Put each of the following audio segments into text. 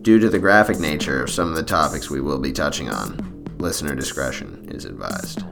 Due to the graphic nature of some of the topics we will be touching on, listener discretion is advised.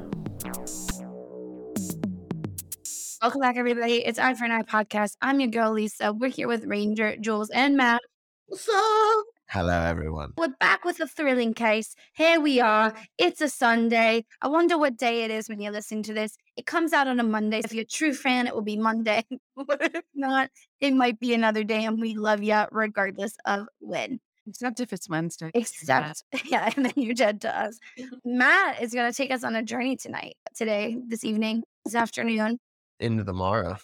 Welcome back, everybody. It's Eye for an Eye podcast. I'm your girl, Lisa. We're here with Ranger, Jules, and Matt. What's up? Hello, everyone. We're back with a thrilling case. Here we are. It's a Sunday. I wonder what day it is when you're listening to this. It comes out on a Monday. If you're a true fan, it will be Monday. If not, it might be another day, and we love you regardless of when. Except if it's Wednesday. Yeah, and then you're dead to us. Matt is going to take us on a journey this afternoon. Into the morrow.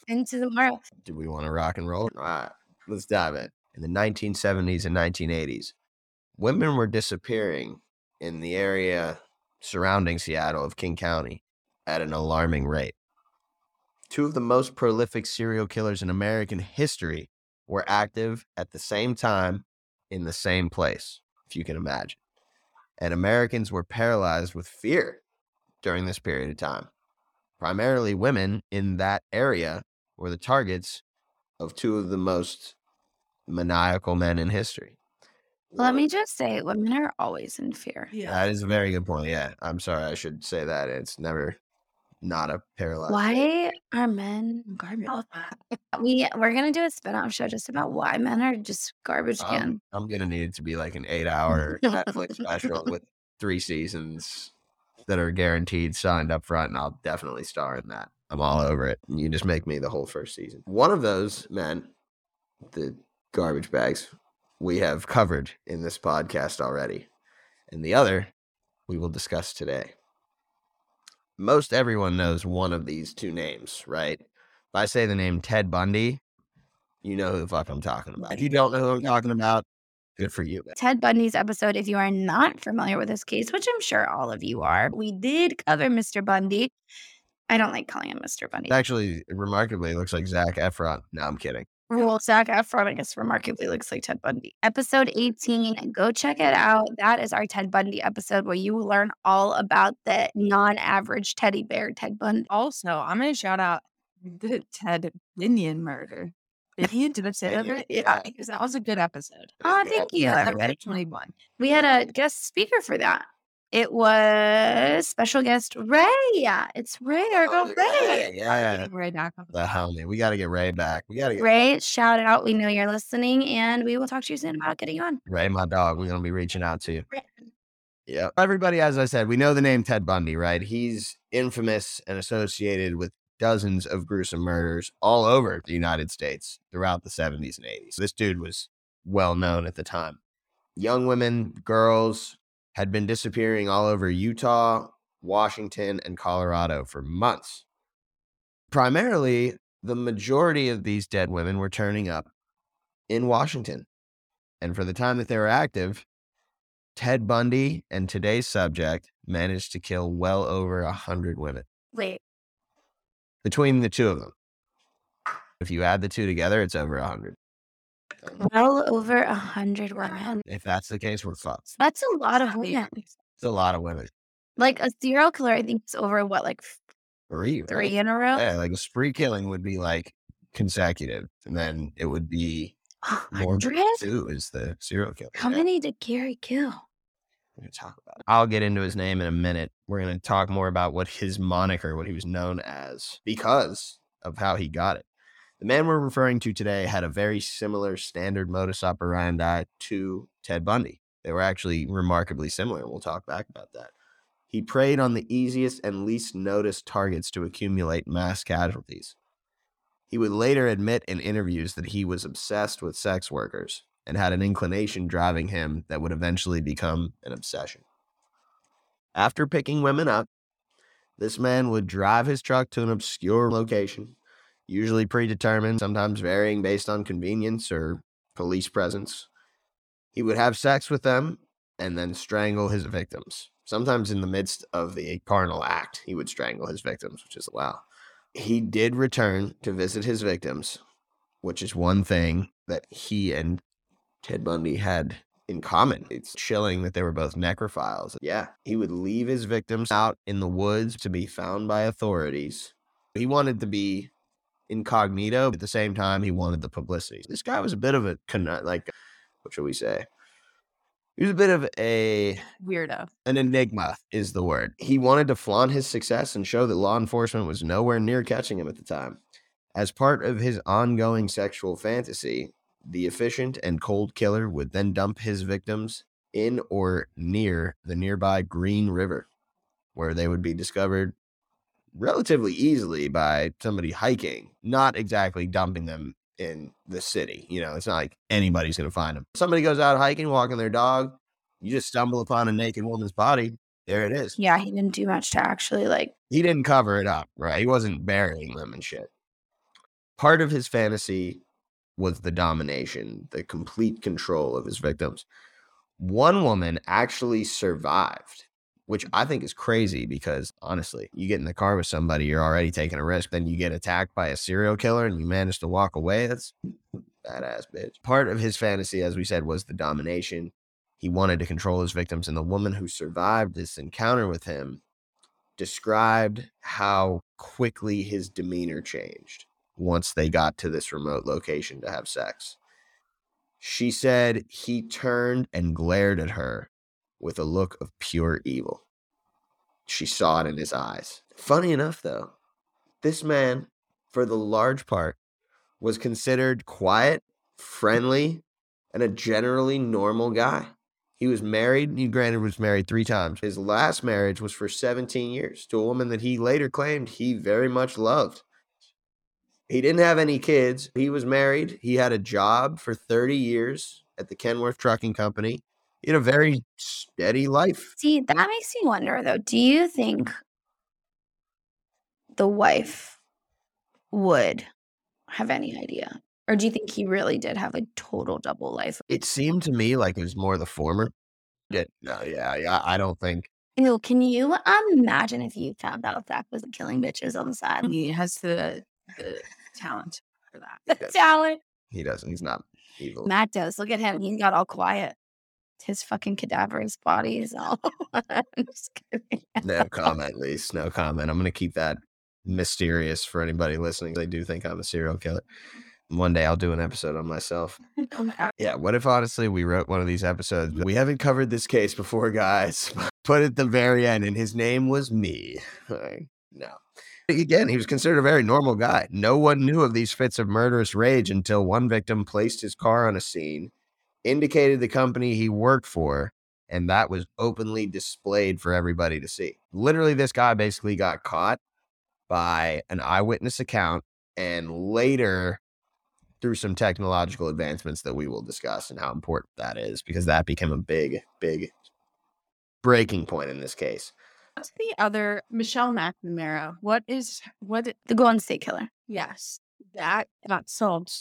Do we want to rock and roll? All right, let's dive in. In the 1970s and 1980s, women were disappearing in the area surrounding Seattle of King County at an alarming rate. Two of the most prolific serial killers in American history were active at the same time in the same place, if you can imagine. And Americans were paralyzed with fear during this period of time. Primarily women in that area were the targets of two of the most maniacal men in history. Let me just say, women are always in fear. Yeah, that is a very good point. Yeah, I'm sorry. I should say that. It's never not a parallel. Why are men garbage? We're going to do a spin-off show just about why men are just garbage can. I'm going to need it to be like an 8-hour Netflix special with 3 seasons that are guaranteed, signed up front, and I'll definitely star in that. I'm all over it. You just make me the whole first season. One of those men, the garbage bags, we have covered in this podcast already. And the other, we will discuss today. Most everyone knows one of these two names, right? If I say the name Ted Bundy, you know who the fuck I'm talking about. If you don't know who I'm talking about, good for you. Ted Bundy's episode, if you are not familiar with this case, which I'm sure all of you are, we did cover Mr. Bundy. I don't like calling him Mr. Bundy. Actually, remarkably, it looks like Zac Efron. No, I'm kidding. Well, Zac Efron, I guess, remarkably looks like Ted Bundy. Episode 18, go check it out. That is our Ted Bundy episode where you will learn all about the non-average teddy bear, Ted Bundy. Also, I'm going to shout out the Ted Binion murder. Did I say that? Yeah, because that was a good episode. Oh, thank you, everybody. 21. We had a guest speaker for that. It was special guest Ray. Yeah, it's Ray. Ray. Yeah. Ray back. The homie. We got to get Ray back. Ray, shout out. We know you're listening, and we will talk to you soon about getting on. Ray, my dog. We're going to be reaching out to you. Ray. Yeah. Everybody, as I said, we know the name Ted Bundy, right? He's infamous and associated with dozens of gruesome murders all over the United States throughout the 70s and 80s. This dude was well known at the time. Young women, girls, had been disappearing all over Utah, Washington, and Colorado for months. Primarily, the majority of these dead women were turning up in Washington. And for the time that they were active, Ted Bundy and today's subject managed to kill well over 100 women. Wait. Between the two of them. If you add the two together, it's over 100. Well over 100 women. If that's the case, we're fucked. That's a lot of women. It's a lot of women. Like a serial killer, I think it's over, what, like three in a row? Yeah, like a spree killing would be like consecutive. And then it would be 100? More two is the serial killer. How many did Gary kill? We're going to talk about it. I'll get into his name in a minute. We're going to talk more about what his moniker, what he was known as, because of how he got it. The man we're referring to today had a very similar standard modus operandi to Ted Bundy. They were actually remarkably similar. We'll talk back about that. He preyed on the easiest and least noticed targets to accumulate mass casualties. He would later admit in interviews that he was obsessed with sex workers and had an inclination driving him that would eventually become an obsession. After picking women up, this man would drive his truck to an obscure location usually predetermined, sometimes varying based on convenience or police presence. He would have sex with them and then strangle his victims. Sometimes in the midst of the carnal act, he would strangle his victims, which is wow. He did return to visit his victims, which is one thing that he and Ted Bundy had in common. It's chilling that they were both necrophiles. Yeah, he would leave his victims out in the woods to be found by authorities. He wanted to be incognito, but at the same time, he wanted the publicity. This guy was a bit of a, like, what should we say? He was a bit of a... weirdo. An enigma is the word. He wanted to flaunt his success and show that law enforcement was nowhere near catching him at the time. As part of his ongoing sexual fantasy, the efficient and cold killer would then dump his victims in or near the nearby Green River, where they would be discovered relatively easily by somebody hiking, not exactly dumping them in the city. You know, it's not like anybody's going to find them. Somebody goes out hiking, walking their dog. You just stumble upon a naked woman's body. There it is. Yeah, he didn't do much to actually like... He didn't cover it up, right? He wasn't burying them and shit. Part of his fantasy was the domination, the complete control of his victims. One woman actually survived, which I think is crazy because, honestly, you get in the car with somebody, you're already taking a risk. Then you get attacked by a serial killer and you manage to walk away. That's badass, bitch. Part of his fantasy, as we said, was the domination. He wanted to control his victims. And the woman who survived this encounter with him described how quickly his demeanor changed once they got to this remote location to have sex. She said he turned and glared at her with a look of pure evil. She saw it in his eyes. Funny enough, though, this man, for the large part, was considered quiet, friendly, and a generally normal guy. He was married. He, granted, was married 3 times. His last marriage was for 17 years to a woman that he later claimed he very much loved. He didn't have any kids. He was married. He had a job for 30 years at the Kenworth Trucking Company. In a very steady life. See, that makes me wonder, though. Do you think the wife would have any idea? Or do you think he really did have a total double life? It seemed to me like it was more the former. Yeah, I don't think. Ew, can you imagine if you found out Zac was killing bitches on the side? He has the talent for that. The talent. He doesn't. He's not evil. Matt does. Look at him. He got all quiet. His fucking cadaverous body is all. I'm just kidding. No comment, Lise. No comment. I'm going to keep that mysterious for anybody listening. They do think I'm a serial killer. One day I'll do an episode on myself. Yeah. What if, honestly, we wrote one of these episodes? We haven't covered this case before, guys. Put it at the very end, and his name was me. Like, no. Again, he was considered a very normal guy. No one knew of these fits of murderous rage until one victim placed his car on a scene, indicated the company he worked for, and that was openly displayed for everybody to see. Literally, this guy basically got caught by an eyewitness account, and later, through some technological advancements that we will discuss and how important that is, because that became a big, big breaking point in this case. What's the other, Michelle McNamara? What is the Golden State Killer? Yes. That got solved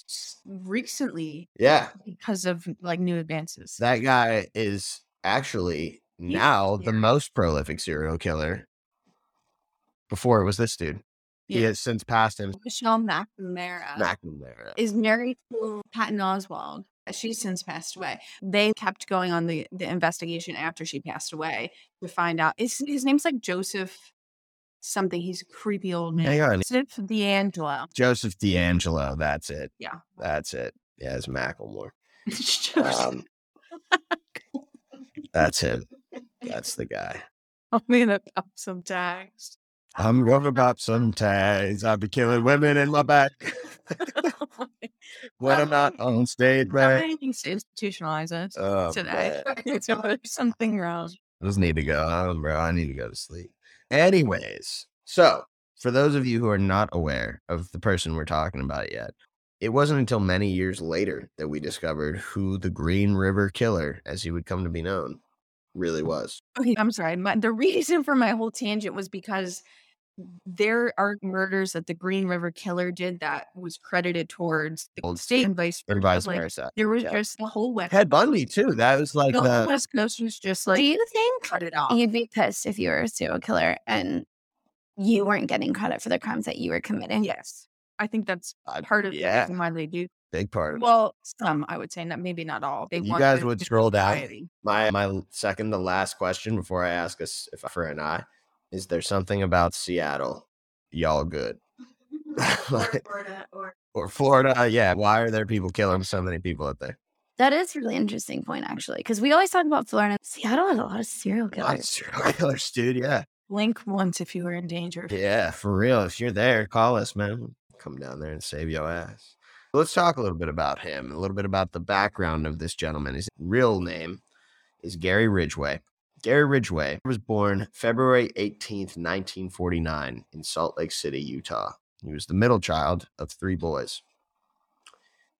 recently. Yeah. Because of like new advances. That guy is actually now the most prolific serial killer. Before it was this dude. Yeah. He has since passed him. Michelle McNamara is married to Patton Oswalt. She's since passed away. They kept going on the investigation after she passed away to find out. His name's like Joseph something. He's a creepy old man. Joseph DeAngelo. That's it. Yeah. That's it. Yeah, it's Macklemore. That's him. That's the guy. I'm going to pop some tags. I'm going to pop some tags. I'll be killing women in my back. When I'm not on stage, right? I think to institutionalize us today. There's something wrong. I just need to go home, bro. I need to go to sleep. Anyways, so for those of you who are not aware of the person we're talking about yet, it wasn't until many years later that we discovered who the Green River Killer, as he would come to be known, really was. Okay, I'm sorry. The reason for my whole tangent was because there are murders that the Green River Killer did that was credited towards the state and vice versa. There was just the whole West Coast. Ted Bundy, too. That was like the whole West Coast was just like, do you think cut it off? You'd be pissed if you were a serial killer and you weren't getting credit for the crimes that you were committing? Yes. I think that's part of the reason why they do. Big part of it. Well, some, I would say, not, maybe not all. They you guys would scroll society. Down. My second to last question before I ask us if for an eye. Is there something about Seattle? Y'all good. Like, or Florida. Yeah. Why are there people killing so many people out there? That is a really interesting point, actually, because we always talk about Florida. Seattle has a lot of serial killers. A lot of serial killers, dude. Yeah. Blink once if you were in danger. Yeah, for real. If you're there, call us, man. Come down there and save your ass. Let's talk a little bit about him, a little bit about the background of this gentleman. His real name is Gary Ridgway. Gary Ridgway was born February 18th, 1949 in Salt Lake City, Utah. He was the middle child of three boys.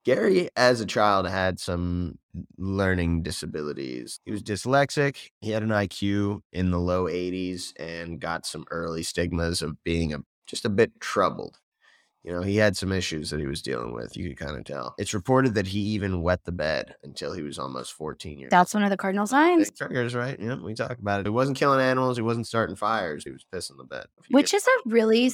Gary, as a child, had some learning disabilities. He was dyslexic. He had an IQ in the low 80s and got some early stigmas of being just a bit troubled. You know, he had some issues that he was dealing with. You could kind of tell. It's reported that he even wet the bed until he was almost 14 years old. That's one of the cardinal signs. Big triggers, right? Yeah, we talk about it. He wasn't killing animals. He wasn't starting fires. He was pissing the bed. Which is a really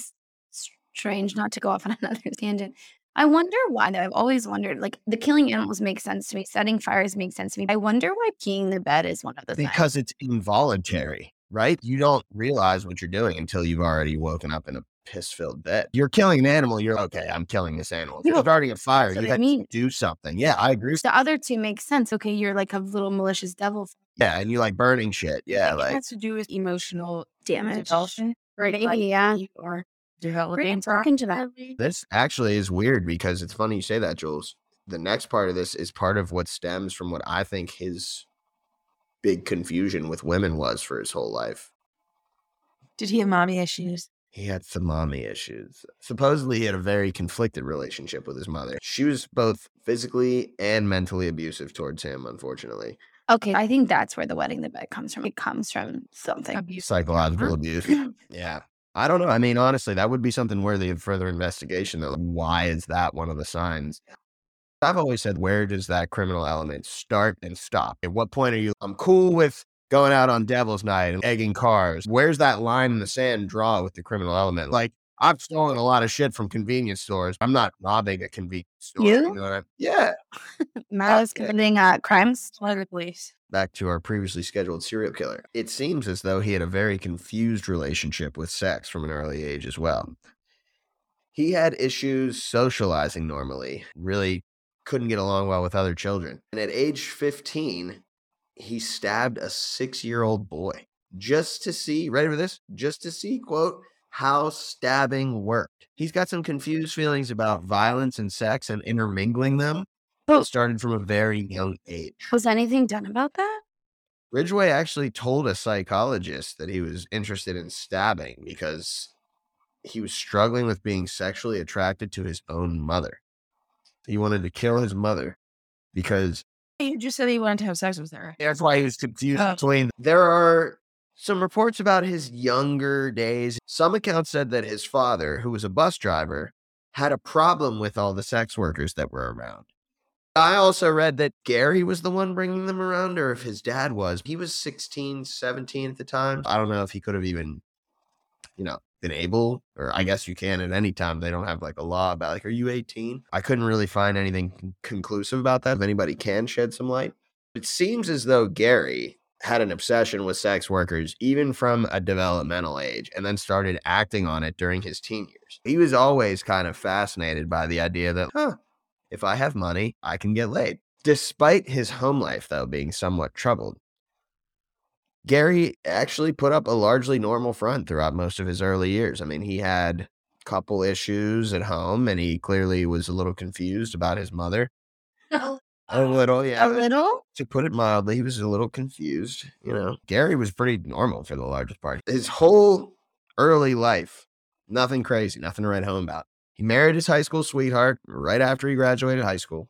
strange, not to go off on another tangent. I wonder why, though. I've always wondered, like, the killing animals makes sense to me. Setting fires makes sense to me. I wonder why peeing the bed is one of the things. Because it's involuntary, right? You don't realize what you're doing until you've already woken up in a piss-filled bed. You're killing an animal. You're okay. I'm killing this animal. You're starting a fire. You had to do something. Yeah, I agree. The other two make sense. Okay, you're like a little malicious devil. Yeah, and you like burning shit. Yeah, like it has to do with emotional damage. Right? Maybe, like, yeah. Or developing. This actually is weird because it's funny you say that, Jules. The next part of this is part of what stems from what I think his big confusion with women was for his whole life. Did he have mommy issues? He had some mommy issues. Supposedly, he had a very conflicted relationship with his mother. She was both physically and mentally abusive towards him, unfortunately. Okay, I think that's where the wetting the bed comes from. It comes from something. Psychological abuse. Yeah. I don't know. I mean, honestly, that would be something worthy of further investigation, though. Why is that one of the signs? I've always said, where does that criminal element start and stop? At what point are you, I'm cool with going out on Devil's Night and egging cars. Where's that line in the sand draw with the criminal element? Like, I've stolen a lot of shit from convenience stores. I'm not robbing a convenience store. You know what I mean? Yeah. Malice committing crimes. Please. Back to our previously scheduled serial killer. It seems as though he had a very confused relationship with sex from an early age as well. He had issues socializing normally. Really couldn't get along well with other children. And at age 15... he stabbed a 6-year-old boy just to see, ready for this? Just to see, quote, how stabbing worked. He's got some confused feelings about violence and sex and intermingling them. It started from a very young age. Was anything done about that? Ridgway actually told a psychologist that he was interested in stabbing because he was struggling with being sexually attracted to his own mother. He wanted to kill his mother because... You just said he wanted to have sex with her. That's why he was confused. Oh. There are some reports about his younger days. Some accounts said that his father, who was a bus driver, had a problem with all the sex workers that were around. I also read that Gary was the one bringing them around, or if his dad was. He was 16, 17 at the time. I don't know if he could have even, you know, been able, or I guess you can at any time. They don't have like a law about like, are you 18? I couldn't really find anything conclusive about that. If anybody can shed some light. It seems as though Gary had an obsession with sex workers, even from a developmental age, and then started acting on it during his teen years. He was always kind of fascinated by the idea that, if I have money, I can get laid. Despite his home life, though, being somewhat troubled, Gary actually put up a largely normal front throughout most of his early years. I mean, he had couple issues at home, and he clearly was a little confused about his mother. A little? To put it mildly, he was a little confused, you know. Gary was pretty normal for the largest part. His whole early life, nothing crazy, nothing to write home about. He married his high school sweetheart right after he graduated high school.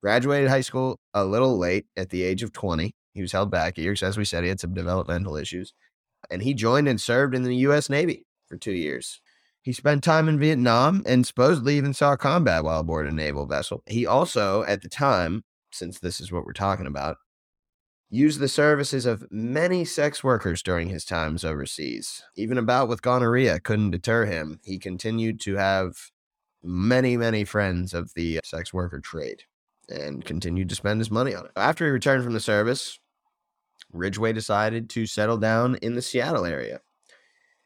Graduated high school a little late at the age of 20. He was held back years. As we said, he had some developmental issues. And he joined and served in the U.S. Navy for 2 years. He spent time in Vietnam and supposedly even saw combat while aboard a naval vessel. He also, at the time, since this is what we're talking about, used the services of many sex workers during his times overseas. Even a bout with gonorrhea couldn't deter him. He continued to have many, many friends of the sex worker trade and continued to spend his money on it. After he returned from the service, Ridgway decided to settle down in the Seattle area.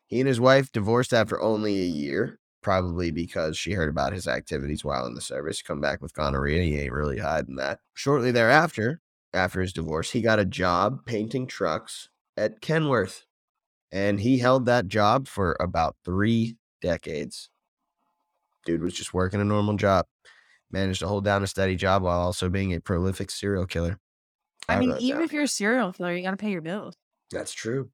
He and his wife divorced after only a year, probably because she heard about his activities while in the service. Come back with gonorrhea, he ain't really hiding that. Shortly thereafter, after his divorce, he got a job painting trucks at Kenworth, and he held that job for about 3 decades. Dude was just working a normal job, managed to hold down a steady job while also being a prolific serial killer. I mean, even if you're a serial killer, you got to pay your bills. That's true.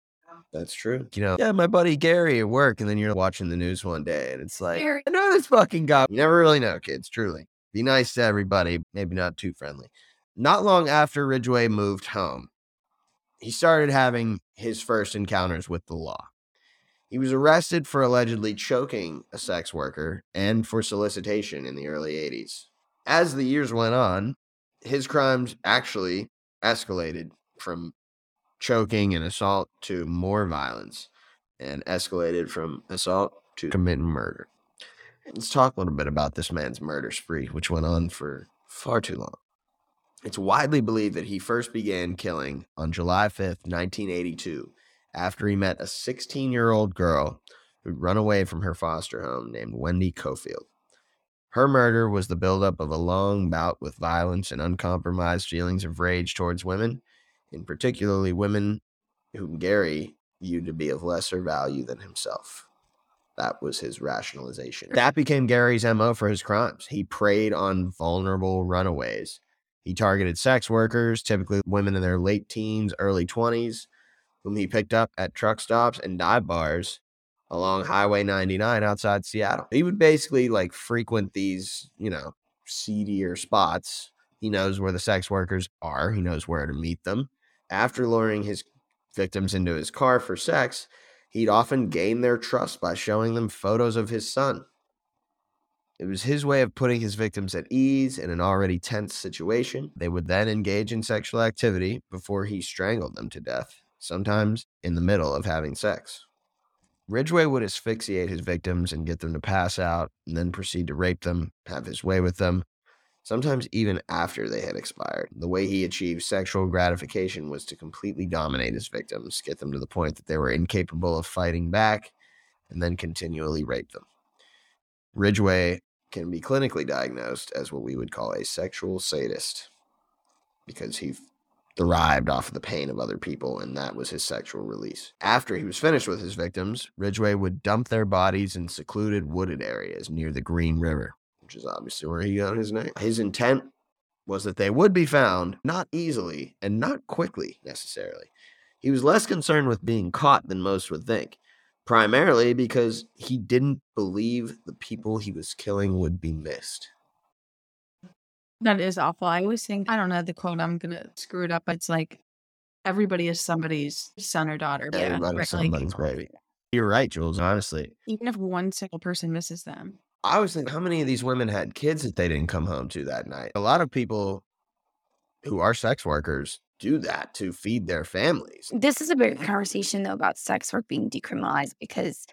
That's true. You know, yeah, my buddy Gary at work, and then you're watching the news one day, and it's like, Gary. I know this fucking guy. You never really know, kids, truly. Be nice to everybody, maybe not too friendly. Not long after Ridgway moved home, he started having his first encounters with the law. He was arrested for allegedly choking a sex worker and for solicitation in the early 80s. As the years went on, his crimes actually escalated from choking and assault to more violence, and escalated from assault to committing murder. Let's talk a little bit about this man's murder spree, which went on for far too long. It's widely believed that he first began killing on July 5th, 1982, after he met a 16-year-old girl who'd run away from her foster home named Wendy Cofield. Her murder was the buildup of a long bout with violence and uncompromised feelings of rage towards women, and particularly women whom Gary viewed to be of lesser value than himself. That was his rationalization. That became Gary's MO for his crimes. He preyed on vulnerable runaways. He targeted sex workers, typically women in their late teens, early 20s, whom he picked up at truck stops and dive bars along Highway 99 outside Seattle. He would basically like frequent these, you know, seedier spots. He knows where the sex workers are. He knows where to meet them. After luring his victims into his car for sex, he'd often gain their trust by showing them photos of his son. It was his way of putting his victims at ease in an already tense situation. They would then engage in sexual activity before he strangled them to death, sometimes in the middle of having sex. Ridgway would asphyxiate his victims and get them to pass out, and then proceed to rape them, have his way with them, sometimes even after they had expired. The way he achieved sexual gratification was to completely dominate his victims, get them to the point that they were incapable of fighting back, and then continually rape them. Ridgway can be clinically diagnosed as what we would call a sexual sadist, because he thrived off of the pain of other people, and that was his sexual release. After he was finished with his victims, Ridgway would dump their bodies in secluded wooded areas near the Green River, which is obviously where he got his name. His intent was that they would be found, not easily and not quickly necessarily. He was less concerned with being caught than most would think, primarily because he didn't believe the people he was killing would be missed. That is awful. I always think, I don't know the quote, I'm going to screw it up, but it's like, everybody is somebody's son or daughter. Yeah, everybody is somebody's baby. You're right, Jules, honestly. Even if one single person misses them. I always think, how many of these women had kids that they didn't come home to that night? A lot of people who are sex workers do that to feed their families. This is a big conversation, though, about sex work being decriminalized, because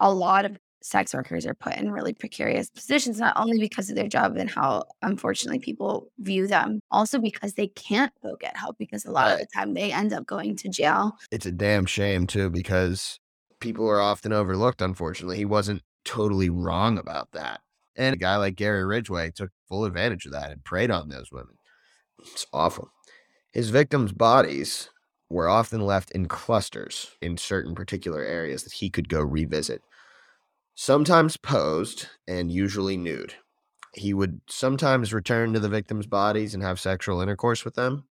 a lot of sex workers are put in really precarious positions, not only because of their job and how, unfortunately, people view them, also because they can't go get help, because a lot of the time they end up going to jail. It's a damn shame, too, because people are often overlooked, unfortunately. He wasn't totally wrong about that. And a guy like Gary Ridgway took full advantage of that and preyed on those women. It's awful. His victims' bodies were often left in clusters in certain particular areas that he could go revisit. Sometimes posed and usually nude. He would sometimes return to the victims' bodies and have sexual intercourse with them,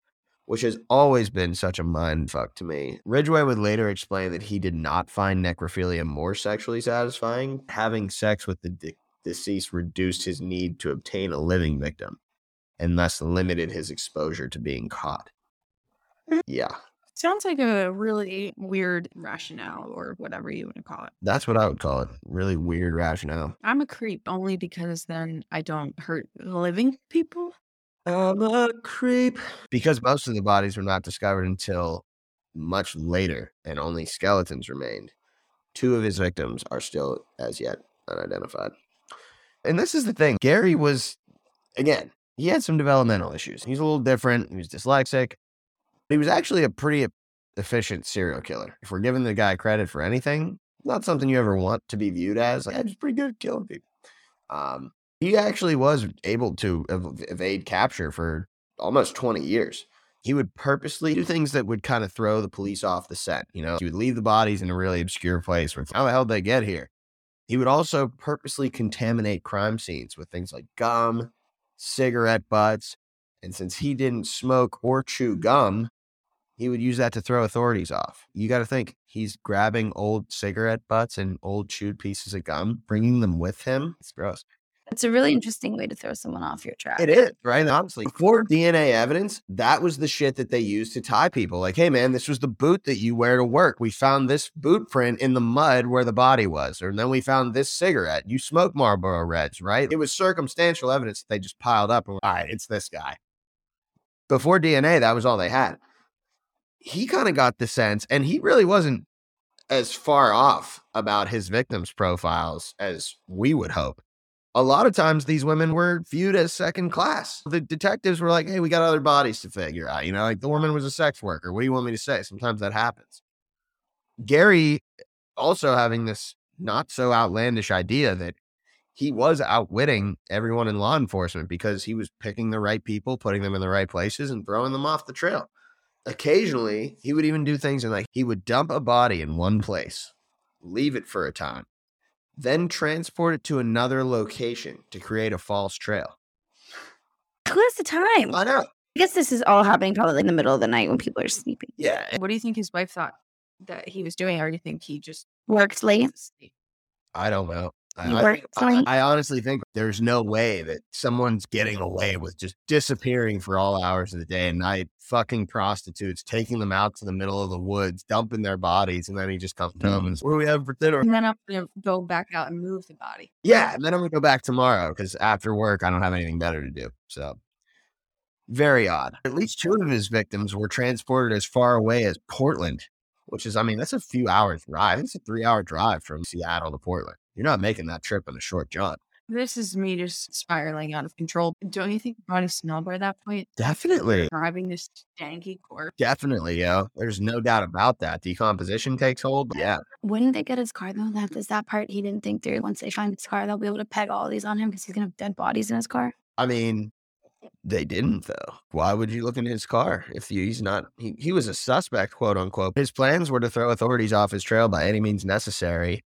which has always been such a mindfuck to me. Ridgway would later explain that he did not find necrophilia more sexually satisfying. Having sex with the deceased reduced his need to obtain a living victim and thus limited his exposure to being caught. Yeah, Sounds like a really weird rationale or whatever you want to call it. That's what I would call it. Really weird rationale. I'm a creep only because then I don't hurt living people. I'm a creep. Because most of the bodies were not discovered until much later and only skeletons remained. Two of his victims are still as yet unidentified. And this is the thing. Gary was, again, he had some developmental issues. He's a little different. He was dyslexic. He was actually a pretty efficient serial killer. If we're giving the guy credit for anything, not something you ever want to be viewed as. Like, yeah, he's pretty good at killing people. He actually was able to evade capture for almost 20 years. He would purposely do things that would kind of throw the police off the scent. You know, he would leave the bodies in a really obscure place. Where, how the hell did they get here? He would also purposely contaminate crime scenes with things like gum, cigarette butts. And since he didn't smoke or chew gum, he would use that to throw authorities off. You got to think, he's grabbing old cigarette butts and old chewed pieces of gum, bringing them with him. It's gross. It's a really interesting way to throw someone off your track. It is, right? Honestly, for DNA evidence, that was the shit that they used to tie people. Like, hey, man, this was the boot that you wear to work. We found this boot print in the mud where the body was. Or then we found this cigarette. You smoke Marlboro Reds, right? It was circumstantial evidence that they just piled up. All right, it's this guy. Before DNA, that was all they had. He kind of got the sense, and he really wasn't as far off about his victims' profiles as we would hope. A lot of times these women were viewed as second class. The detectives were like, hey, we got other bodies to figure out. You know, like the woman was a sex worker. What do you want me to say? Sometimes that happens. Gary also having this not so outlandish idea that he was outwitting everyone in law enforcement because he was picking the right people, putting them in the right places, and throwing them off the trail. Occasionally, he would even do things and like he would dump a body in one place, leave it for a time, then transport it to another location to create a false trail. Who has the time? I know. I guess this is all happening probably in the middle of the night when people are sleeping. Yeah. What do you think his wife thought that he was doing? Or do you think he just worked late? I don't know. I honestly think there's no way that someone's getting away with just disappearing for all hours of the day and night, fucking prostitutes, taking them out to the middle of the woods, dumping their bodies, and then he just comes home and says, what do we have for dinner? And then I'm going to go back out and move the body. Yeah, and then I'm going to go back tomorrow because after work, I don't have anything better to do. So, very odd. At least two of his victims were transported as far away as Portland, which is, I mean, that's a few hours drive. It's a 3-hour drive from Seattle to Portland. You're not making that trip in a short jaunt. This is me just spiraling out of control. Don't you think the body smelled by that point? Definitely. Driving this stanky corpse. Definitely, yo. There's no doubt about that. Decomposition takes hold. Yeah. Wouldn't they get his car, though? That is that part he didn't think through. Once they find his car, they'll be able to peg all these on him because he's going to have dead bodies in his car. I mean, they didn't, though. Why would you look in his car if he's not... He was a suspect, quote unquote. His plans were to throw authorities off his trail by any means necessary,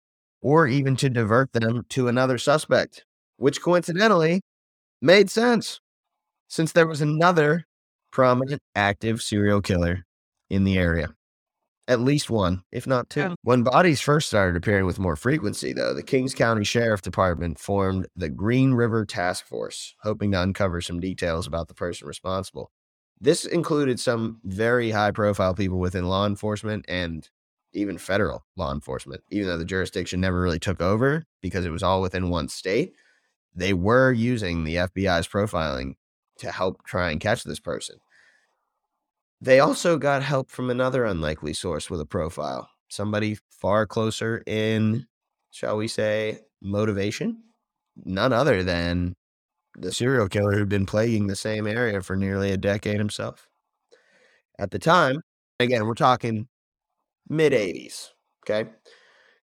or even to divert them to another suspect, which coincidentally made sense since there was another prominent active serial killer in the area. At least one, if not two. Oh. When bodies first started appearing with more frequency, though, the Kings County Sheriff Department formed the Green River Task Force, hoping to uncover some details about the person responsible. This included some very high-profile people within law enforcement and even federal law enforcement, even though the jurisdiction never really took over because it was all within one state. They were using the FBI's profiling to help try and catch this person. They also got help from another unlikely source with a profile, somebody far closer in, shall we say, motivation, none other than the serial killer who'd been plaguing the same area for nearly a decade himself. At the time, again, we're talking mid-'80s, okay?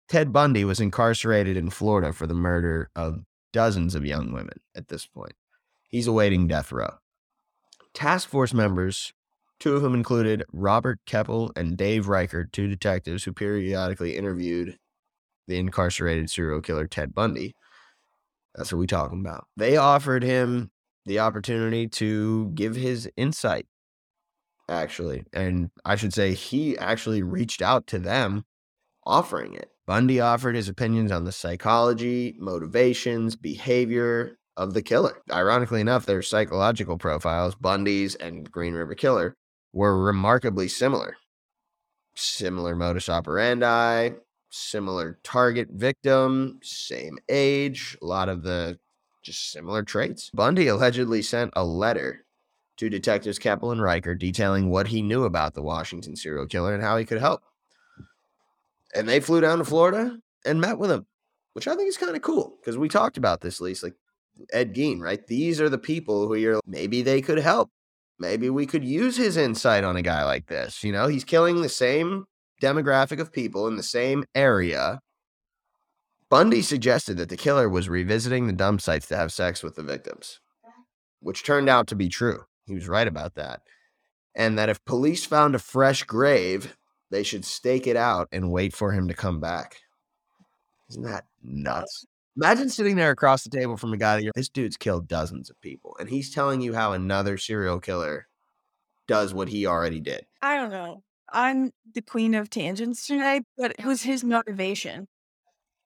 Ted Bundy was incarcerated in Florida for the murder of dozens of young women at this point. He's awaiting death row. Task force members, two of whom included Robert Keppel and Dave Riker, two detectives who periodically interviewed the incarcerated serial killer Ted Bundy. That's what we're talking about. They offered him the opportunity to give his insight, actually. And I should say he actually reached out to them offering it. Bundy offered his opinions on the psychology, motivations, behavior of the killer. Ironically enough, their psychological profiles, Bundy's and Green River Killer, were remarkably similar. Similar modus operandi, similar target victim, same age, a lot of the just similar traits. Bundy allegedly sent a letter to detectives Keppel and Riker detailing what he knew about the Washington serial killer and how he could help. And they flew down to Florida and met with him, which I think is kind of cool because we talked about this, Lisa, like Ed Gein, right? These are the people who you're, maybe they could help. Maybe we could use his insight on a guy like this. You know, he's killing the same demographic of people in the same area. Bundy suggested that the killer was revisiting the dump sites to have sex with the victims, which turned out to be true. He was right about that. And that if police found a fresh grave, they should stake it out and wait for him to come back. Isn't that nuts? Imagine sitting there across the table from a guy that this dude's killed dozens of people, and he's telling you how another serial killer does what he already did. I don't know. I'm the queen of tangents tonight, but it was his motivation.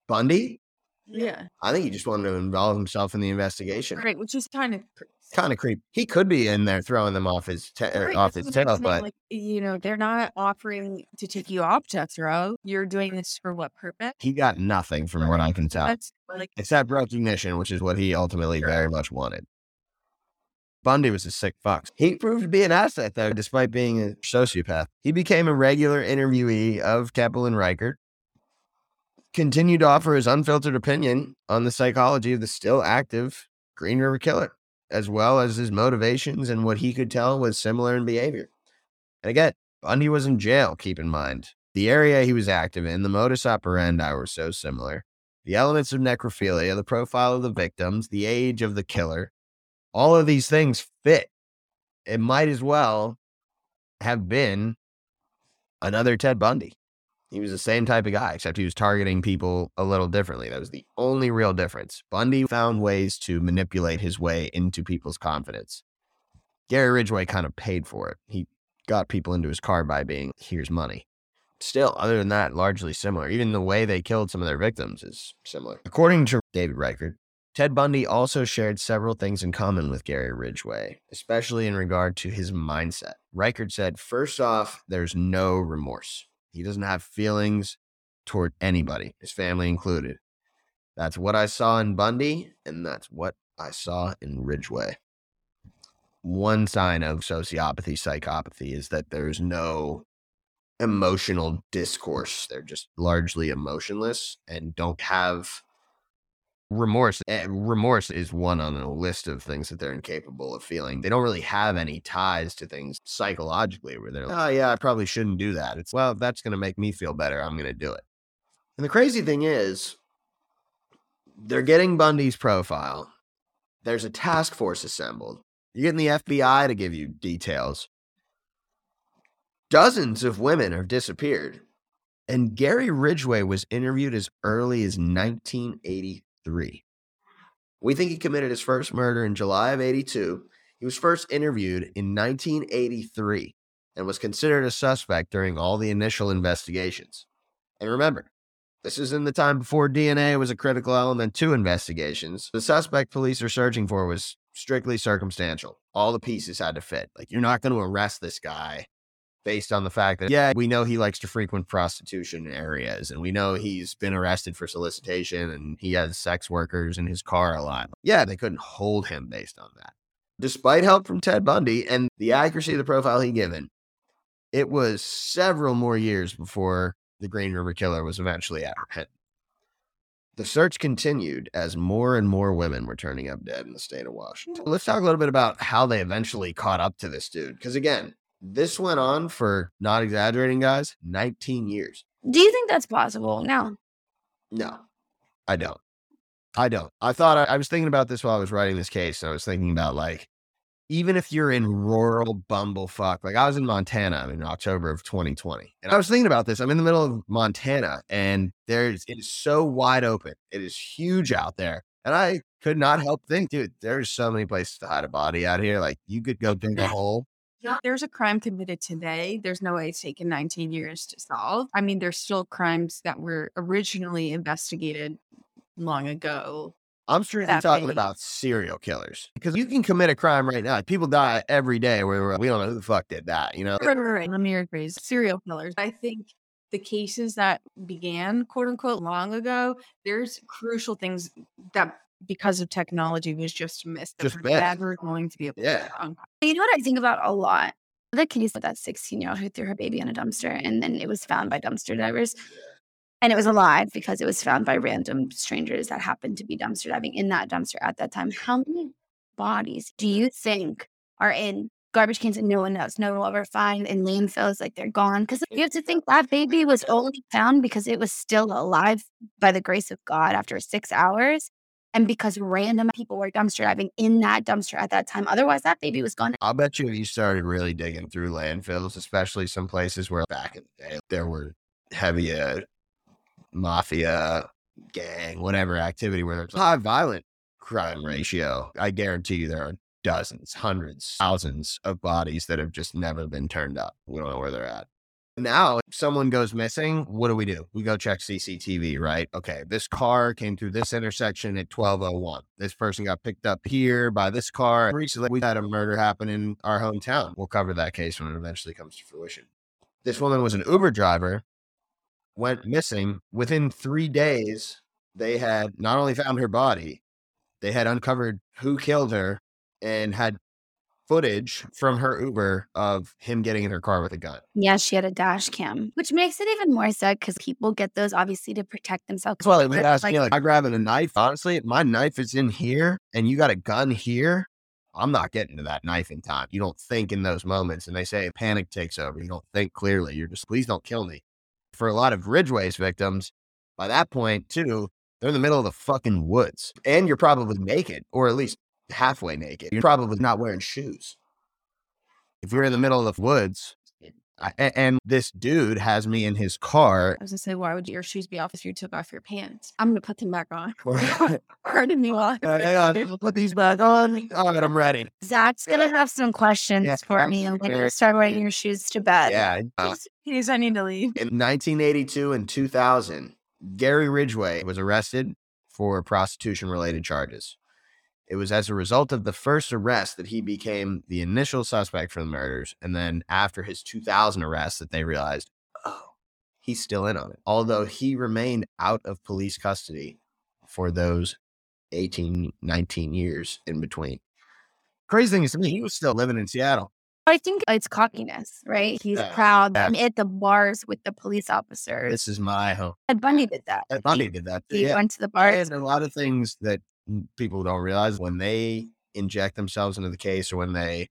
Bundy? Yeah. I think he just wanted to involve himself in the investigation. Right, which is kind of creepy. He could be in there throwing them off his tail, but like, you know, they're not offering to take you off death row. You're doing this for what purpose? He got nothing from what I can tell, except recognition, which is what he ultimately very much wanted. Bundy was a sick fuck. He proved to be an asset, though, despite being a sociopath. He became a regular interviewee of Keppel and Reichert, continued to offer his unfiltered opinion on the psychology of the still active Green River Killer, as well as his motivations and what he could tell was similar in behavior. And again, Bundy was in jail, keep in mind. The area he was active in, the modus operandi were so similar. The elements of necrophilia, the profile of the victims, the age of the killer, all of these things fit. It might as well have been another Ted Bundy. He was the same type of guy, except he was targeting people a little differently. That was the only real difference. Bundy found ways to manipulate his way into people's confidence. Gary Ridgway kind of paid for it. He got people into his car by being, here's money. Still, other than that, largely similar. Even the way they killed some of their victims is similar. According to David Reichert, Ted Bundy also shared several things in common with Gary Ridgway, especially in regard to his mindset. Reichert said, first off, there's no remorse. He doesn't have feelings toward anybody, his family included. That's what I saw in Bundy, and that's what I saw in Ridgway. One sign of sociopathy, psychopathy, is that there's no emotional discourse. They're just largely emotionless and don't have remorse. Remorse is one on a list of things that they're incapable of feeling. They don't really have any ties to things psychologically where they're like, oh yeah, I probably shouldn't do that. It's, well, if that's going to make me feel better, I'm going to do it. And the crazy thing is, they're getting Bundy's profile. There's a task force assembled. You're getting the FBI to give you details. Dozens of women have disappeared. And Gary Ridgway was interviewed as early as 1983. We think he committed his first murder in July of 1982. He was first interviewed in 1983 and was considered a suspect during all the initial investigations. And remember, this is in the time before DNA was a critical element to investigations. The suspect police are searching for was strictly circumstantial. All the pieces had to fit. Like, you're not going to arrest this guy based on the fact that, yeah, we know he likes to frequent prostitution areas, and we know he's been arrested for solicitation, and he has sex workers in his car a lot. Yeah, they couldn't hold him based on that. Despite help from Ted Bundy and the accuracy of the profile he given, it was several more years before the Green River Killer was eventually apprehended. The search continued as more and more women were turning up dead in the state of Washington. Let's talk a little bit about how they eventually caught up to this dude, because again, this went on for, not exaggerating, guys, 19 years. Do you think that's possible? No, I don't. I was thinking about this while I was writing this case. And I was thinking about, like, even if you're in rural bumblefuck, like I was in Montana in October of 2020. And I was thinking about this. I'm in the middle of Montana and it is so wide open. It is huge out there. And I could not help think, dude, there's so many places to hide a body out here. Like, you could go dig a hole. There's a crime committed today. There's no way it's taken 19 years to solve. I mean, there's still crimes that were originally investigated long ago I'm strictly talking about serial killers, because you can commit a crime right now. People die every day where we don't know who the fuck did that, you know? Right. Let me rephrase. Serial killers. I think the cases that began, quote unquote, long ago, there's crucial things that because of technology was just missed. Just bad. We're going to be able to get on. You know what I think about a lot? The case with that 16-year-old who threw her baby in a dumpster and then it was found by dumpster divers. And it was alive because it was found by random strangers that happened to be dumpster diving in that dumpster at that time. How many bodies do you think are in garbage cans that no one knows, no one will ever find, in landfills, like they're gone? Because you have to think that baby was only found because it was still alive by the grace of God after 6 hours. And because random people were dumpster diving in that dumpster at that time. Otherwise, that baby was gone. I'll bet you if you started really digging through landfills, especially some places where back in the day there were heavy... mafia, gang, whatever activity where there's a high violent crime ratio, I guarantee you there are dozens, hundreds, thousands of bodies that have just never been turned up. We don't know where they're at. Now, if someone goes missing, what do? We go check CCTV, right? Okay, this car came through this intersection at 12:01. This person got picked up here by this car. Recently, we had a murder happen in our hometown. We'll cover that case when it eventually comes to fruition. This woman was an Uber driver. Went missing. Within 3 days, they had not only found her body, they had uncovered who killed her and had footage from her Uber of him getting in her car with a gun. Yeah, she had a dash cam, which makes it even more sad because people get those obviously to protect themselves. Well, it would ask me, like, I'm grabbing a knife. Honestly, my knife is in here and you got a gun here. I'm not getting to that knife in time. You don't think in those moments. And they say panic takes over. You don't think clearly. You're just, please don't kill me. For a lot of Ridgway's victims, by that point, too, they're in the middle of the fucking woods. And you're probably naked, or at least halfway naked. You're probably not wearing shoes. If you're in the middle of the woods, and this dude has me in his car. I was going to say, why would your shoes be off if you took off your pants? I'm going to put them back on. Pardon me while I'm hang on. Put these back on. All right, I'm ready. Zach's going to have some questions for me. I'm going to start wearing your shoes to bed. Yeah. I need to leave. In 1982 and 2000, Gary Ridgway was arrested for prostitution-related charges. It was as a result of the first arrest that he became the initial suspect for the murders. And then after his 2000 arrest that they realized, oh, he's still in on it. Although he remained out of police custody for those 18, 19 years in between. Crazy thing is, to me, he was still living in Seattle. I think it's cockiness, right? He's proud. I'm at the bars with the police officers. This is my home. Ted Bundy did that. Ted Bundy did that. He went to the bars. And a lot of things that people don't realize when they inject themselves into the case or when they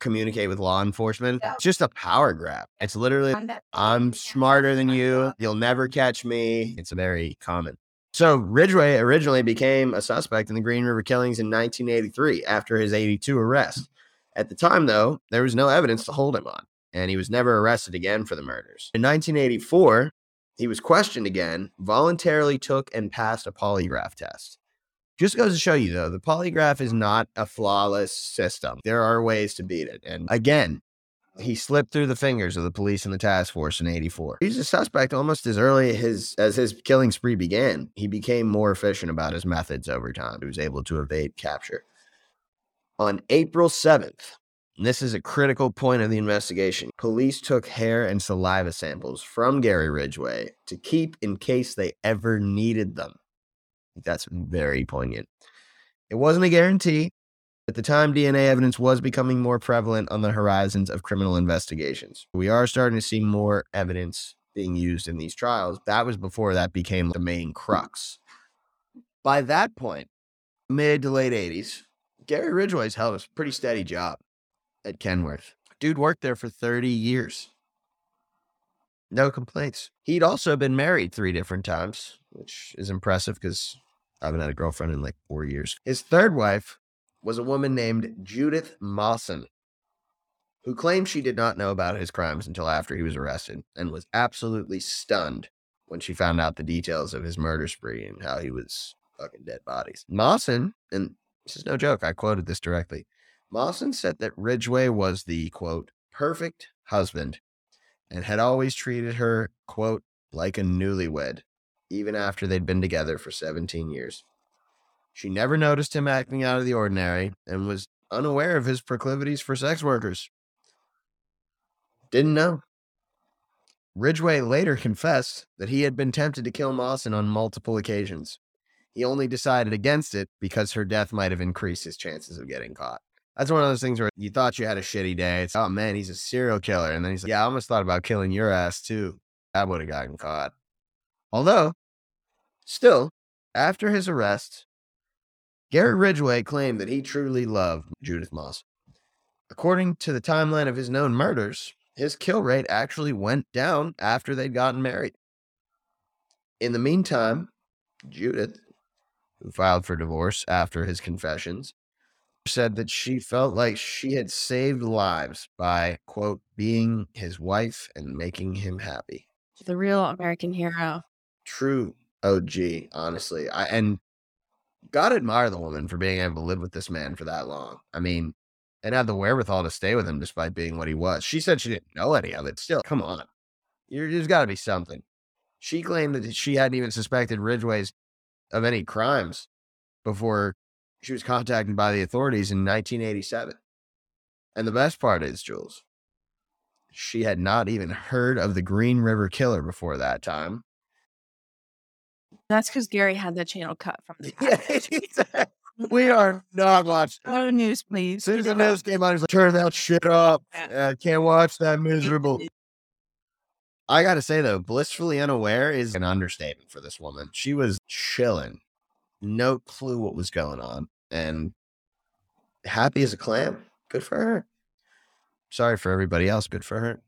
communicate with law enforcement, it's just a power grab. It's literally, I'm smarter than you. You'll never catch me. It's very common. So Ridgway originally became a suspect in the Green River killings in 1983 after his 82 arrest. At the time, though, there was no evidence to hold him on, and he was never arrested again for the murders. In 1984, he was questioned again, voluntarily took and passed a polygraph test. Just goes to show you, though, the polygraph is not a flawless system. There are ways to beat it. And again, he slipped through the fingers of the police and the task force in 84. He's a suspect almost as early as his killing spree began. He became more efficient about his methods over time. He was able to evade capture. On April 7th, and this is a critical point of the investigation, police took hair and saliva samples from Gary Ridgway to keep in case they ever needed them. That's very poignant. It wasn't a guarantee. At the time, DNA evidence was becoming more prevalent on the horizons of criminal investigations. We are starting to see more evidence being used in these trials. That was before that became the main crux. By that point, mid to late 80s, Gary Ridgway's held a pretty steady job at Kenworth. Dude worked there for 30 years. No complaints. He'd also been married 3 different times, which is impressive because I haven't had a girlfriend in like 4 years. His third wife was a woman named Judith Mawson, who claimed she did not know about his crimes until after he was arrested and was absolutely stunned when she found out the details of his murder spree and how he was fucking dead bodies. Mawson, and this is no joke, I quoted this directly. Mawson said that Ridgway was the, quote, perfect husband and had always treated her, quote, like a newlywed, even after they'd been together for 17 years. She never noticed him acting out of the ordinary and was unaware of his proclivities for sex workers. Didn't know. Ridgway later confessed that he had been tempted to kill Mawson on multiple occasions. He only decided against it because her death might have increased his chances of getting caught. That's one of those things where you thought you had a shitty day. It's, oh man, he's a serial killer. And then he's like, yeah, I almost thought about killing your ass too. I would have gotten caught. Although, still, after his arrest, Gary Ridgway claimed that he truly loved Judith Mawson. According to the timeline of his known murders, his kill rate actually went down after they'd gotten married. In the meantime, Judith, who filed for divorce after his confessions, said that she felt like she had saved lives by, quote, being his wife and making him happy. The real American hero. True OG, honestly. And gotta admire the woman for being able to live with this man for that long. I mean, and have the wherewithal to stay with him despite being what he was. She said she didn't know any of it. Still, come on. There's got to be something. She claimed that she hadn't even suspected Ridgway's of any crimes before she was contacted by the authorities in 1987. And the best part is, Jules, she had not even heard of the Green River Killer before that time. That's because Gary had the channel cut from the podcast. We are not watching. No news, please. As soon as the news came on, he was like, turn that shit up. I can't watch that miserable. I got to say, though, blissfully unaware is an understatement for this woman. She was chilling. No clue what was going on. And happy as a clam. Good for her. Sorry for everybody else. Good for her.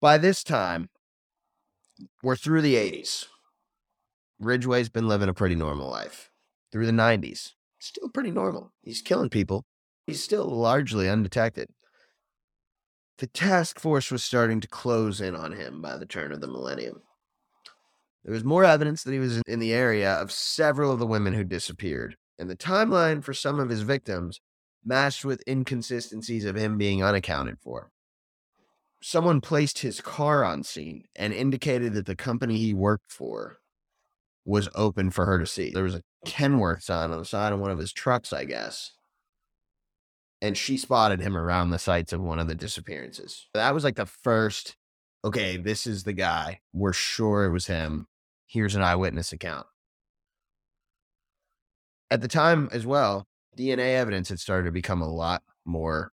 By this time, we're through the 80s. Ridgway's been living a pretty normal life. Through the 90s, still pretty normal. He's killing people. He's still largely undetected. The task force was starting to close in on him by the turn of the millennium. There was more evidence that he was in the area of several of the women who disappeared, and the timeline for some of his victims matched with inconsistencies of him being unaccounted for. Someone placed his car on scene and indicated that the company he worked for was open for her to see. There was a Kenworth sign on the side of one of his trucks, I guess. And she spotted him around the sites of one of the disappearances. That was like the first, okay, this is the guy. We're sure it was him. Here's an eyewitness account. At the time as well, DNA evidence had started to become a lot more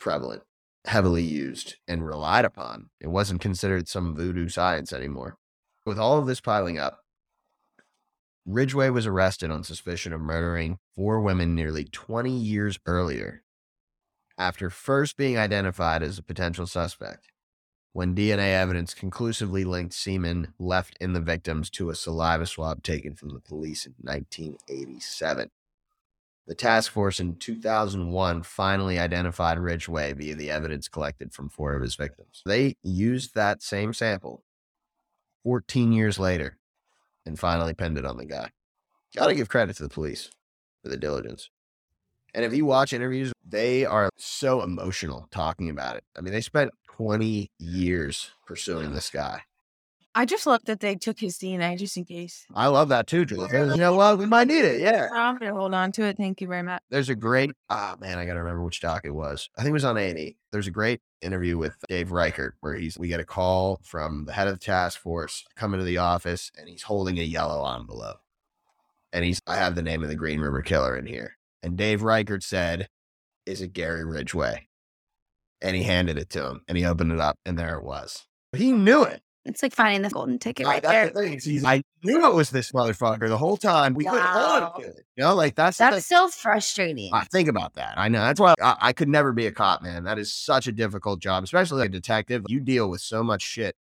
prevalent, heavily used, and relied upon. It wasn't considered some voodoo science anymore. With all of this piling up, Ridgway was arrested on suspicion of murdering 4 women nearly 20 years earlier, after first being identified as a potential suspect, when DNA evidence conclusively linked semen left in the victims to a saliva swab taken from the police in 1987. The task force in 2001 finally identified Ridgway via the evidence collected from 4 of his victims. They used that same sample 14 years later, and finally pinned it on the guy. Gotta give credit to the police for the diligence. And if you watch interviews, they are so emotional talking about it. I mean, they spent 20 years pursuing this guy. I just love that they took his DNA just in case. I love that too, Julie. You know what? We might need it, yeah. I'm going to hold on to it. Thank you very much. There's a great, I got to remember which doc it was. I think it was on A&E. There's a great interview with Dave Reichert, where we get a call from the head of the task force coming to the office, and he's holding a yellow envelope, and I have the name of the Green River Killer in here. And Dave Reichert said, "Is it Gary Ridgway?" And he handed it to him, and he opened it up, and there it was. He knew it. It's like finding the golden ticket right there. I knew it was this motherfucker the whole time. We couldn't hold him to it. You know, like that's so frustrating. I think about that. I know. That's why I could never be a cop, man. That is such a difficult job, especially like a detective. You deal with so much shit.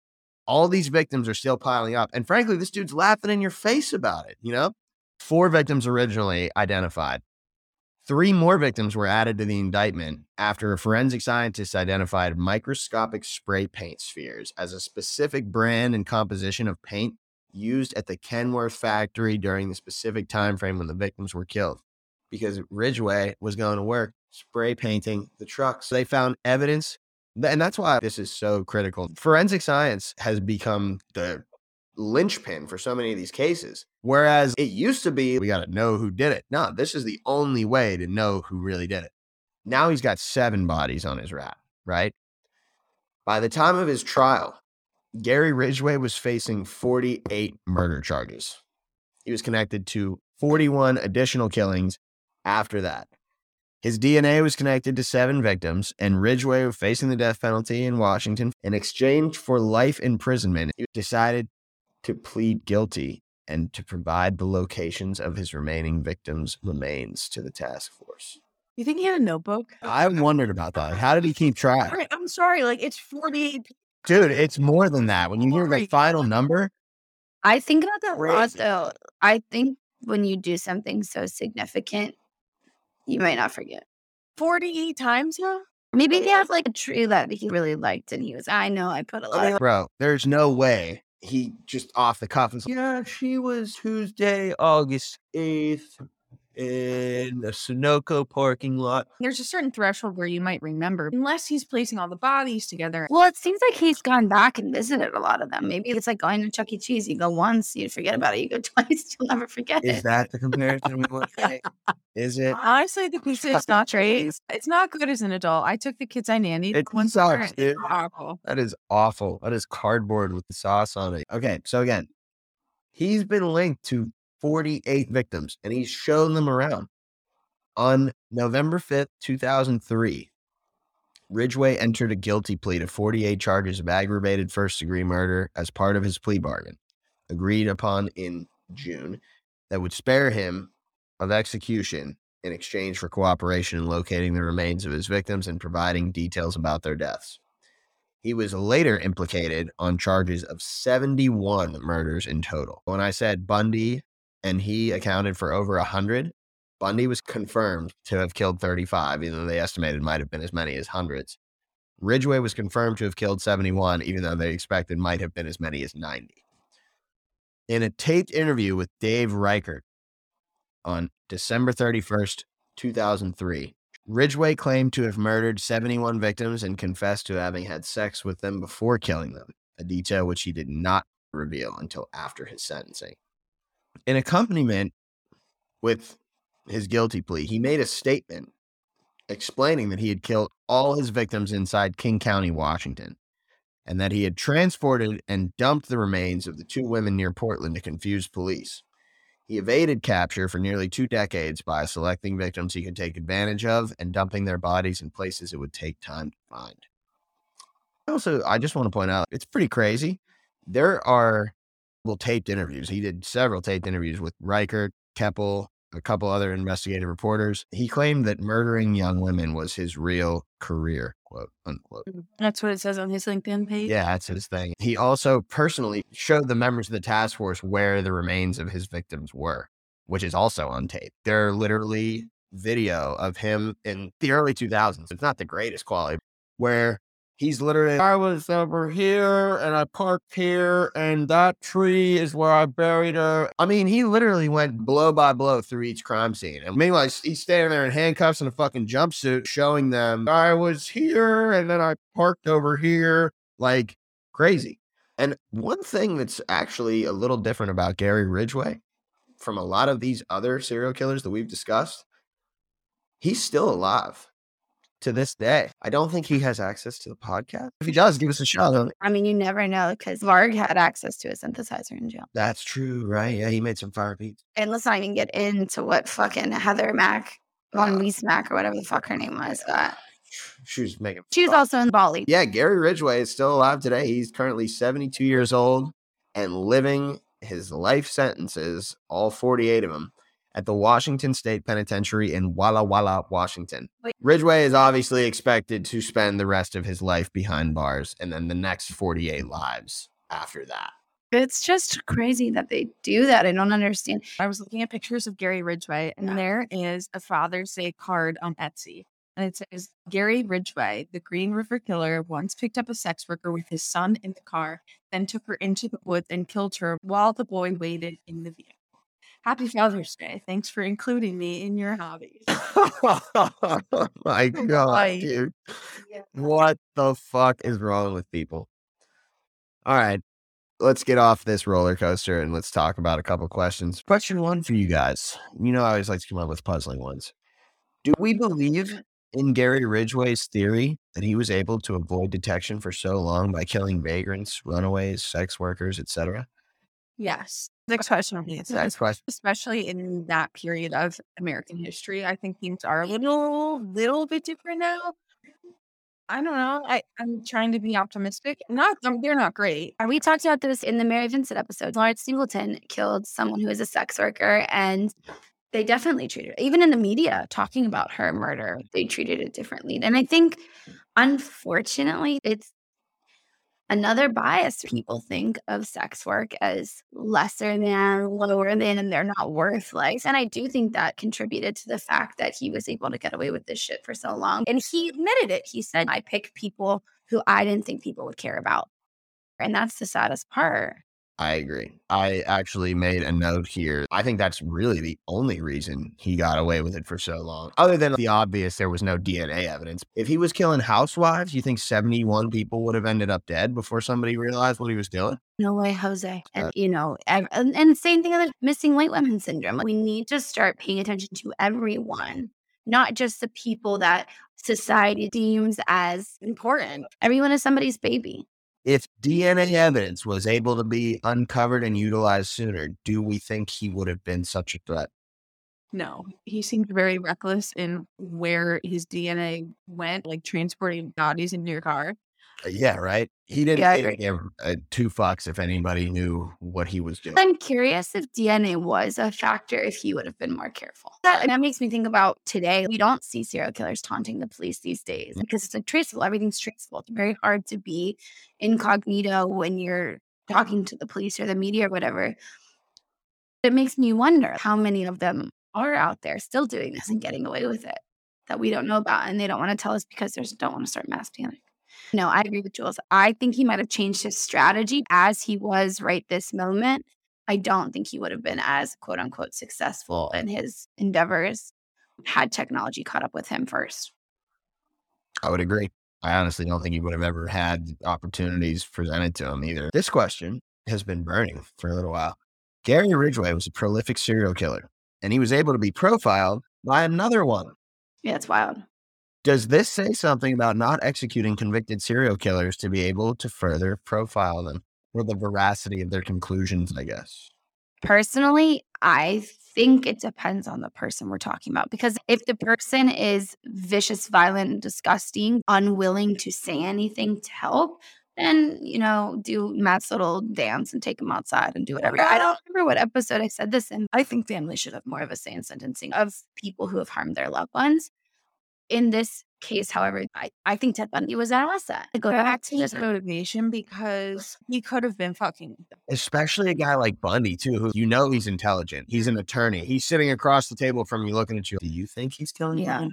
All these victims are still piling up. And frankly, this dude's laughing in your face about it. You know, 4 victims originally identified. 3 more victims were added to the indictment after a forensic scientist identified microscopic spray paint spheres as a specific brand and composition of paint used at the Kenworth factory during the specific time frame when the victims were killed. Because Ridgway was going to work spray painting the trucks. They found evidence, and that's why this is so critical. Forensic science has become the linchpin for so many of these cases. Whereas it used to be, we got to know who did it. No, this is the only way to know who really did it. Now he's got 7 bodies on his rap, right? By the time of his trial, Gary Ridgway was facing 48 murder charges. He was connected to 41 additional killings after that. His DNA was connected to 7 victims, and Ridgway was facing the death penalty in Washington. In exchange for life imprisonment, he decided to plead guilty and to provide the locations of his remaining victims' remains to the task force. You think he had a notebook? I wondered about that. How did he keep track? Right, I'm sorry, like it's 48. Dude, it's more than that. When you hear the final number. I think about that a lot, though. I think when you do something so significant, you might not forget. 48 times now? Maybe he had like a tree that he really liked and he was, I know, I put a lot of... Bro, there's no way he just off the cuff and said, yeah, she was Tuesday, August 8th. In the Sunoco parking lot. There's a certain threshold where you might remember, unless he's placing all the bodies together. Well, it seems like he's gone back and visited a lot of them. Maybe it's like going to Chuck E. Cheese. You go once, you forget about it. You go twice, you'll never forget it. Is that the comparison we want to make? Is it? Honestly, the pizza is not great. It's not good as an adult. I took the kids I nannied. It sucks, dude. Awful. That is awful. That is cardboard with the sauce on it. Okay, so again, he's been linked to 48 victims, and he's shown them around. On November 5th, 2003, Ridgway entered a guilty plea to 48 charges of aggravated first-degree murder as part of his plea bargain, agreed upon in June, that would spare him of execution in exchange for cooperation in locating the remains of his victims and providing details about their deaths. He was later implicated on charges of 71 murders in total. When I said Bundy... and he accounted for over 100. Bundy was confirmed to have killed 35, even though they estimated might have been as many as hundreds. Ridgway was confirmed to have killed 71, even though they expected might have been as many as 90. In a taped interview with Dave Reichert on December 31st, 2003, Ridgway claimed to have murdered 71 victims and confessed to having had sex with them before killing them, a detail which he did not reveal until after his sentencing. In accompaniment with his guilty plea, he made a statement explaining that he had killed all his victims inside King County, Washington, and that he had transported and dumped the remains of the 2 women near Portland to confuse police. He evaded capture for nearly 2 decades by selecting victims he could take advantage of and dumping their bodies in places it would take time to find. Also, I just want to point out, it's pretty crazy. There are... well, taped interviews. He did several taped interviews with Riker, Keppel, a couple other investigative reporters. He claimed that murdering young women was his real career, quote unquote. That's what it says on his LinkedIn page? Yeah, that's his thing. He also personally showed the members of the task force where the remains of his victims were, which is also on tape. There are literally video of him in the early 2000s. It's not the greatest quality, where... he's literally, I was over here and I parked here and that tree is where I buried her. I mean, he literally went blow by blow through each crime scene. And meanwhile, he's standing there in handcuffs and a fucking jumpsuit showing them, I was here and then I parked over here, like crazy. And one thing that's actually a little different about Gary Ridgway from a lot of these other serial killers that we've discussed, he's still alive. To this day, I don't think he has access to the podcast. If he does, give us a shot. I mean, you never know, because Varg had access to a synthesizer in jail. That's true, right? Yeah, he made some fire beats. And let's not even get into what fucking Heather Mack, Von Weiss Mack, or whatever the fuck her name was. She was also in Bali. Yeah, Gary Ridgway is still alive today. He's currently 72 years old and living his life sentences, all 48 of them, at the Washington State Penitentiary in Walla Walla, Washington. Ridgway is obviously expected to spend the rest of his life behind bars and then the next 48 lives after that. It's just crazy that they do that. I don't understand. I was looking at pictures of Gary Ridgway, and There is a Father's Day card on Etsy. And it says, Gary Ridgway, the Green River Killer, once picked up a sex worker with his son in the car, then took her into the woods and killed her while the boy waited in the vehicle. Happy Father's Day. Thanks for including me in your hobbies. Oh my God, dude. Yeah. What the fuck is wrong with people? All right. let's get off this roller coaster and let's talk about a couple questions. Question one for you guys. You know, I always like to come up with puzzling ones. Do we believe in Gary Ridgway's theory that he was able to avoid detection for so long by killing vagrants, runaways, sex workers, etc.? Yes. Next question. Next question. Especially in that period of American history, I think things are a little bit different now. I don't know. I'm trying to be optimistic. They're not great. We talked about this in the Mary Vincent episode. Lawrence Singleton killed someone who was a sex worker, and they definitely treated it, even in the media talking about her murder, they treated it differently. And I think, unfortunately, it's another bias. People think of sex work as lesser than, lower than, and they're not worth life. And I do think that contributed to the fact that he was able to get away with this shit for so long. And he admitted it. He said, I pick people who I didn't think people would care about. And that's the saddest part. I agree. I actually made a note here. I think that's really the only reason he got away with it for so long. Other than the obvious, there was no DNA evidence. If he was killing housewives, you think 71 people would have ended up dead before somebody realized what he was doing? No way, Jose. And, you know, and same thing with missing white women syndrome. We need to start paying attention to everyone, not just the people that society deems as important. Everyone is somebody's baby. If DNA evidence was able to be uncovered and utilized sooner, do we think he would have been such a threat? No. He seemed very reckless in where his DNA went, like transporting bodies in your car. Yeah, right? He didn't give two fucks if anybody knew what he was doing. I'm curious if DNA was a factor, if he would have been more careful. That makes me think about today. We don't see serial killers taunting the police these days because it's like traceable. Everything's traceable. It's very hard to be incognito when you're talking to the police or the media or whatever. It makes me wonder how many of them are out there still doing this and getting away with it that we don't know about, and they don't want to tell us because they don't want to start mass panic. No, I agree with Jules. I think he might have changed his strategy as he was right this moment. I don't think he would have been as quote unquote successful in his endeavors had technology caught up with him first. I would agree. I honestly don't think he would have ever had opportunities presented to him either. This question has been burning for a little while. Gary Ridgway was a prolific serial killer, and he was able to be profiled by another one. Yeah, it's wild. Does this say something about not executing convicted serial killers to be able to further profile them or the veracity of their conclusions, I guess? Personally, I think it depends on the person we're talking about, because if the person is vicious, violent, disgusting, unwilling to say anything to help, then, you know, do Matt's little dance and take him outside and do whatever. I don't remember what episode I said this in. I think families should have more of a say in sentencing of people who have harmed their loved ones. In this case, however, I think Ted Bundy was an asset. Go back to his motivation because he could have been fucking. Especially a guy like Bundy, too, who you know he's intelligent. He's an attorney. He's sitting across the table from you looking at you. Do you think he's killing you? And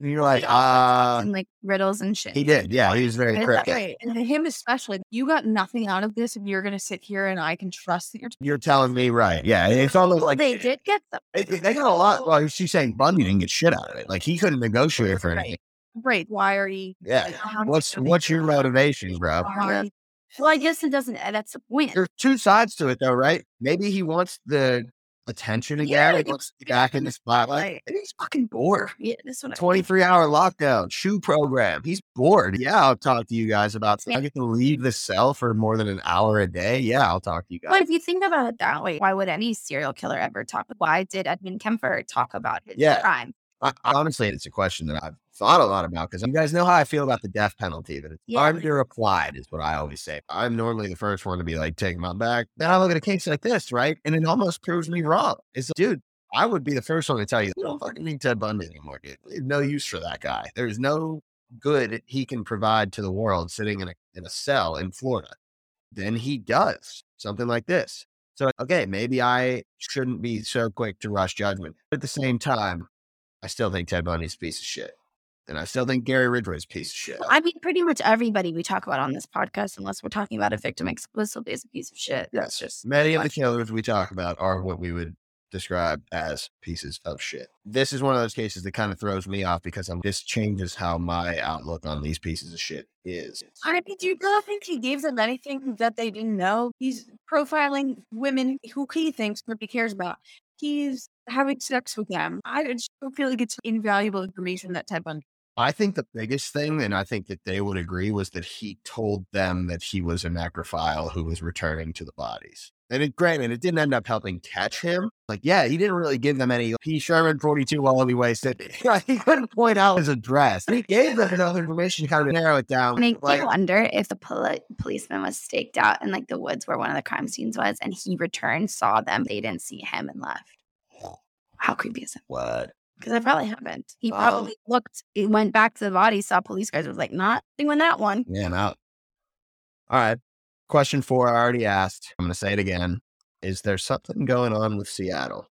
you're like, and like riddles and shit. He did. Yeah, he was very correct. Right. And him especially. You got nothing out of this if you're going to sit here and I can trust that you're telling me right. Yeah. It's almost like. They did get them. They got a lot. Well, she's saying Bundy didn't get shit out of it. Like, he couldn't negotiate for anything. Right. Why are you? Yeah. Like, what's your motivation, bro? Well, I guess it doesn't. That's the point. There's two sides to it, though, right? Maybe he wants the attention again. Yeah, he wants to be back in the spotlight. Maybe he's fucking bored. Yeah, this one. 23-hour lockdown, shoe program. He's bored. Yeah, I'll talk to you guys about this. I get to leave the cell for more than an hour a day. Yeah, I'll talk to you guys. But if you think about it that way, why would any serial killer ever talk? Why did Edmund Kemper talk about his crime? Honestly, it's a question that I've thought a lot about because you guys know how I feel about the death penalty, but it's underapplied is what I always say. I'm normally the first one to be like, take my back. Then I look at a case like this, right? And it almost proves me wrong. It's like, dude, I would be the first one to tell you, you don't fucking need Ted Bundy anymore, dude. There's no use for that guy. There's no good he can provide to the world sitting in a cell in Florida. Then he does something like this. So, okay, maybe I shouldn't be so quick to rush judgment. But at the same time, I still think Ted Bundy's a piece of shit. And I still think Gary Ridgway's a piece of shit. I mean, pretty much everybody we talk about on this podcast, unless we're talking about a victim explicitly, is a piece of shit. Yes. Many of the killers we talk about are what we would described as pieces of shit. This is one of those cases that kind of throws me off because this changes how my outlook on these pieces of shit is. I mean, do you not think he gave them anything that they didn't know? He's profiling women who he thinks nobody cares about. He's having sex with them. I just feel like it's invaluable information that Ted Bundy. I think the biggest thing, and I think that they would agree, was that he told them that he was a necrophile who was returning to the bodies. And it didn't end up helping catch him. Like, yeah, he didn't really give them any. P. Sherman, 42 Wallaby Way, said he couldn't point out his address. He gave them another information to kind of narrow it down. I mean, like, I wonder if the policeman was staked out in like the woods where one of the crime scenes was, and he returned, saw them, they didn't see him, and left. How creepy is it? What? Because I probably haven't. He probably looked, he went back to the body, saw police cars, was like, not doing that one. Yeah, I'm out. All right. Question 4, I already asked. I'm going to say it again. Is there something going on with Seattle?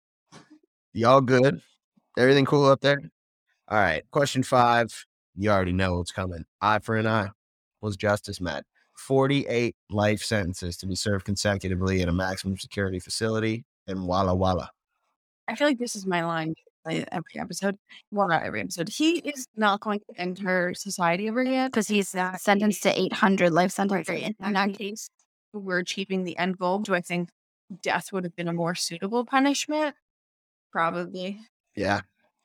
Y'all good? Everything cool up there? All right. Question 5, you already know what's coming. Eye for an Eye. Was justice met? 48 life sentences to be served consecutively in a maximum security facility in Walla Walla. I feel like this is my line. Not every episode. He is not going to enter society ever again because he's sentenced to 800 life sentences. In that case, we're achieving the end goal. Do I think death would have been a more suitable punishment? Probably. Yeah.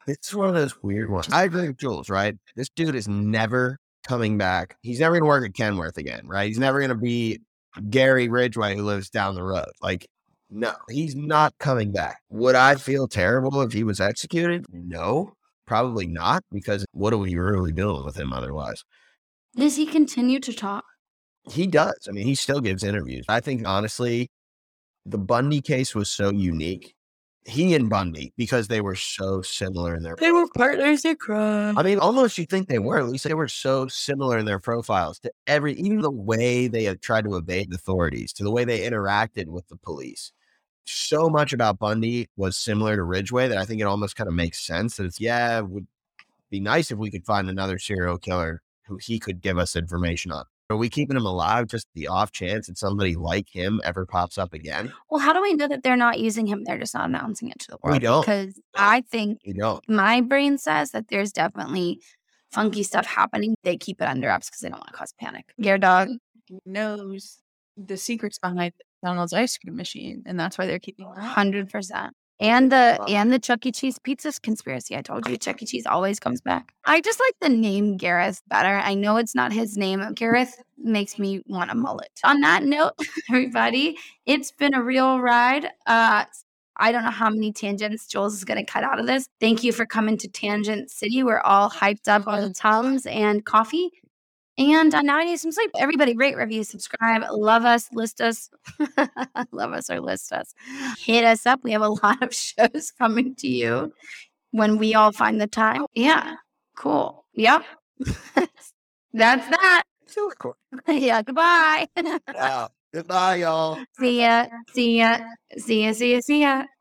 It's one of those weird ones. I agree with Jules, right? This dude is never coming back. He's never going to work at Kenworth again, right? He's never going to be Gary Ridgway who lives down the road. Like, no, he's not coming back. Would I feel terrible if he was executed? No, probably not, because what are we really doing with him otherwise? Does he continue to talk? He does. I mean, he still gives interviews. I think, honestly, the Bundy case was so unique. He and Bundy, because they were so similar in their... They were partners in crime. I mean, almost you think they were. At least they were so similar in their profiles to even the way they had tried to evade authorities, to the way they interacted with the police. So much about Bundy was similar to Ridgway that I think it almost kind of makes sense that it's, yeah, it would be nice if we could find another serial killer who he could give us information on. Are we keeping him alive just the off chance that somebody like him ever pops up again? Well, how do we know that they're not using him? They're just not announcing it to the world. We don't. Because I think my brain says that there's definitely funky stuff happening. They keep it under wraps because they don't want to cause panic. Your dog knows the secrets behind Donald's ice cream machine, and that's why they're keeping 100%. And the Chuck E. Cheese pizza's conspiracy. I told you, Chuck E. Cheese always comes back. I just like the name Gareth better. I know it's not his name. Gareth makes me want a mullet. On that note, everybody, it's been a real ride. I don't know how many tangents Jules is going to cut out of this. Thank you for coming to Tangent City. We're all hyped up on Tums and coffee. And now I need some sleep. Everybody, rate, review, subscribe, love us, list us. Love us or list us. Hit us up. We have a lot of shows coming to you when we all find the time. Yeah. Cool. Yep. That's that. Still cool. Yeah. Goodbye. Goodbye, y'all. See ya. See ya. See ya. See ya. See ya.